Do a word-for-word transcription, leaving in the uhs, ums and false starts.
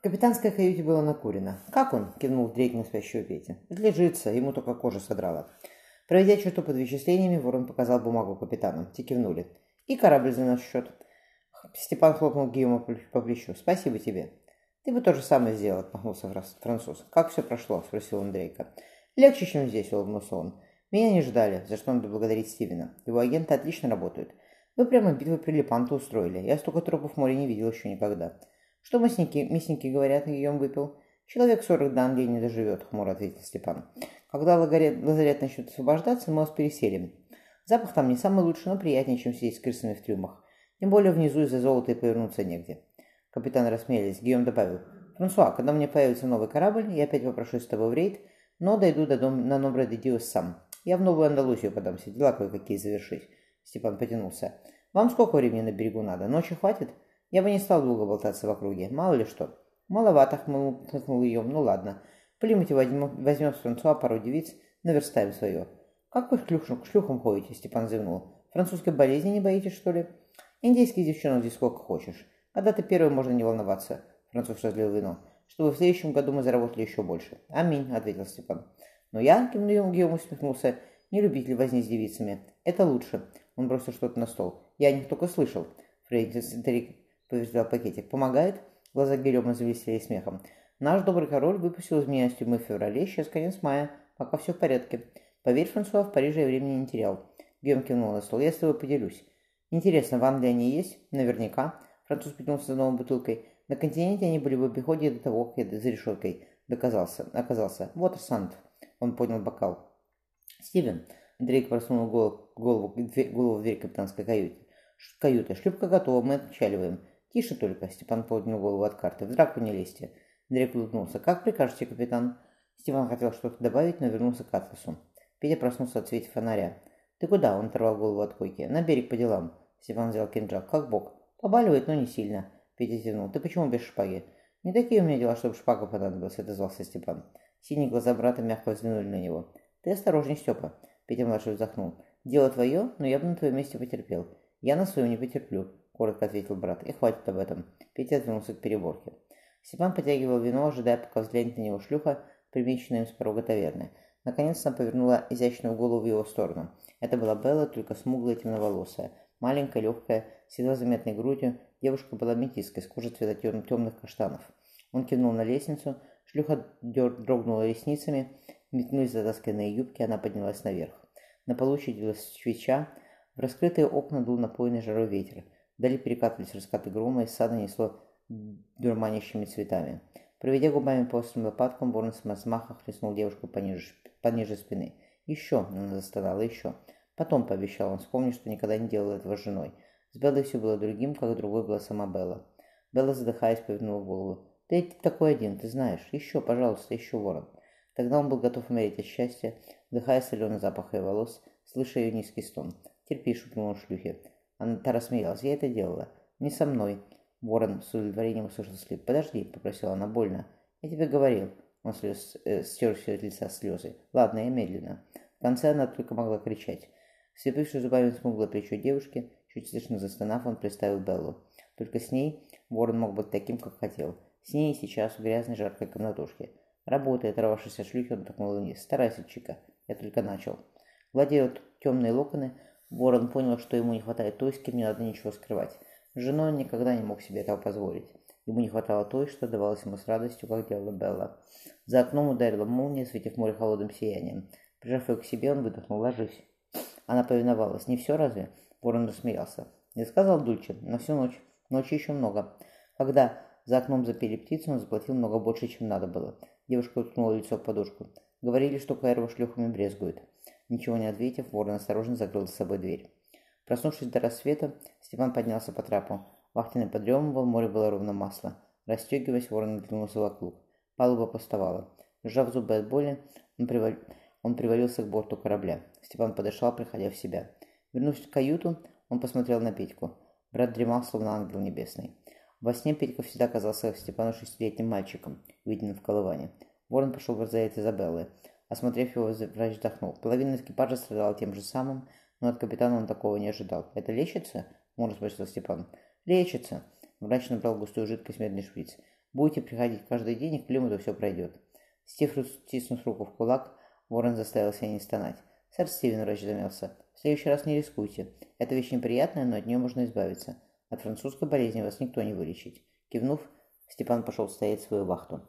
В капитанской каюте было накурено. «Как он?» – кивнул Дрейк на спящего Петя. «Отлежится, ему только кожа содрала». Проведя черту под вычислениями, ворон показал бумагу капитану. Те кивнули. «И корабль за наш счет». Степан хлопнул Гийома по плечу. «Спасибо тебе». «Ты бы то же самое сделал», – отмахнулся француз. «Как все прошло?» – спросил он Дрейка. «Легче, чем здесь», – улыбнулся он. «Меня не ждали, за что надо благодарить Стивена. Его агенты отлично работают. Вы прямо битвы при Лепанте устроили. Я столько трупов в море не видел еще никогда». «Что мясники, мясники говорят?» – Гийом выпил. «Человек сорок до Андрей не доживет», – хмуро ответил Степан. «Когда лазарет начнет освобождаться, мы вас переселим. Запах там не самый лучший, но приятнее, чем сидеть с крысами в трюмах. Тем более внизу из-за золота и повернуться негде». Капитаны рассмеялись. Гийом добавил: «Франсуа, когда мне появится новый корабль, я опять попрошу с тобой в рейд, но дойду до дом, на Номбре де Диос сам. Я в Новую Андалусию подамся, дела кое-какие завершить». Степан потянулся. «Вам сколько времени на берегу надо? Ночи хватит? Я бы не стал долго болтаться в округе. Мало ли что». «Маловато», хмыкнул Гийом. «Ну ладно. В Плимуте возьмем с Франсуа пару девиц, наверстаем свое». «Как вы к шлюхам, шлюхам ходите?» – Степан зевнул. «Французской болезни не боитесь, что ли?» «Индейских девчонок здесь сколько хочешь. Когда ты первый, можно не волноваться», – француз разлил вино. «Чтобы в следующем году мы заработали еще больше». «Аминь», – ответил Степан. «Но я», – Гийом усмехнулся, – «не любитель возни с девицами. Это лучше». Он бросил что-то на стол. «Я о них только слышал». Фредди повертел пакетик. «Помогает?» Глаза Гийома зависли смехом. «Наш добрый король выпустил из меня из тюрьмы в феврале, сейчас конец мая. Пока все в порядке. Поверь, Франсуа, в Париже я времени не терял». Гийом кивнул на стол. «Я с тобой поделюсь. Интересно, в Англии они есть?» «Наверняка». Француз потянулся за новой бутылкой. «На континенте они были в обиходе до того, как я за решеткой доказался, оказался. Вот Сант». Он поднял бокал. «Стивен». Дрейк просунул голову, голову, голову в дверь капитанской каюты. «Каюта. Шлюпка готова. Мы отчаливаем». «Тише только», — Степан поднял голову от карты. «В драку не лезьте». Дрейк улыбнулся. «Как прикажете, капитан?» Стивен хотел что-то добавить, но вернулся к Атласу. Петя проснулся от света фонаря. «Ты куда?» – он оторвал голову от койки. «На берег по делам». Степан взял кинжал. «Как бог?» «Побаливает, но не сильно». Петя зевнул. «Ты почему без шпаги?» «Не такие у меня дела, чтобы шпага понадобилась», – отозвался Степан. Синие глаза брата мягко взглянули на него. «Ты осторожней, Степа», – Петя-младший вздохнул. «Дело твое, но я бы на твоем месте потерпел». «Я на своем не потерплю», – коротко ответил брат. «И хватит об этом». Петя отвернулся к переборке. Степан потягивал вино, ожидая, пока взглянет на него шлюха, примеченная им с порога таверны. Наконец она повернула изящную голову в его сторону. Это была Белла, только смуглая и темноволосая. Маленькая, легкая, с едва заметной грудью, девушка была метиской, с кожей цвета тем, темных каштанов. Он кивнул на лестницу, шлюха дер, дрогнула ресницами, метнулись затасканные юбки, она поднялась наверх. На полу чадилась свеча, в раскрытые окна дул напоенный жарой ветер. Вдали перекатывались раскаты грома, из сада несло дурманящими цветами. Проведя губами по острым лопаткам, ворон с размаха хлестнул девушку пониже, пониже спины. «Еще!» – она застонала. «Еще!» Потом, – пообещал он, – вспомнил, что никогда не делал этого с женой. С Беллой все было другим, как другой была сама Белла. Белла, задыхаясь, повернула голову. «Ты такой один, ты знаешь. Еще, пожалуйста, еще, ворон!» Тогда он был готов умереть от счастья, вдыхая соленый запах ее волос, слыша ее низкий стон. «Терпи», – шепнула шлюхе. Она та рассмеялась. «Я это делала. Не со мной». Ворон с удовлетворением услышал слеп. «Подожди», – попросила она больно. «Я тебе говорил». Он слез, э, стер все от лица слезы. «Ладно, я медленно». В конце она только могла кричать. Вцепившись зубами в смуглое плечо девушки, чуть слышно застонав, он приставил Беллу. Только с ней ворон мог быть таким, как хотел. С ней сейчас в грязной жаркой комнатушке. Работая, оторвавшись от шлюхи, он ткнул вниз. «Старайся, чика. Я только начал». Гладя темные локоны, ворон понял, что ему не хватает той, с кем не надо ничего скрывать. С женой он никогда не мог себе этого позволить. Ему не хватало той, что давалось ему с радостью, как делала Белла. За окном ударила молния, светив море холодным сиянием. Прижав ее к себе, он выдохнул: «Ложись». Она повиновалась. «Не все разве?» Ворон рассмеялся. «Я сказал Дульче, на всю ночь. Ночи еще много». Когда за окном запели птицу, он заплатил много больше, чем надо было. Девушка уткнула лицо в подушку. Говорили, что Кайрова шлюхами брезгует. Ничего не ответив, ворон осторожно закрыл за собой дверь. Проснувшись до рассвета, Степан поднялся по трапу. Вахтенный подремывал, море было ровно масло. Расстегиваясь, ворон оглянулся вокруг. Палуба пустовала. Сжав зубы от боли, он, привал... он привалился к борту корабля. Степан подышал, приходя в себя. Вернувшись в каюту, он посмотрел на Петьку. Брат дремал, словно ангел небесный. Во сне Петька всегда казался Степану шестилетним мальчиком, увиденным в Колыване. Ворон пошел в разорец Изабеллы. Осмотрев его, врач вздохнул. Половина экипажа страдала тем же самым, но от капитана он такого не ожидал. «Это лечится?» – муж спросил Степан. «Лечится». Врач набрал густую жидкость в медный шприц. Будете приходить каждый день, и к климату все пройдет. Стиврюс, стиснув руку в кулак, Ворон заставил себя не стонать. Сэр Стивен разжимелся. В следующий раз не рискуйте. Это вещь неприятная, но от нее можно избавиться. От французской болезни вас никто не вылечит. Кивнув, Степан пошел стоять свою вахту.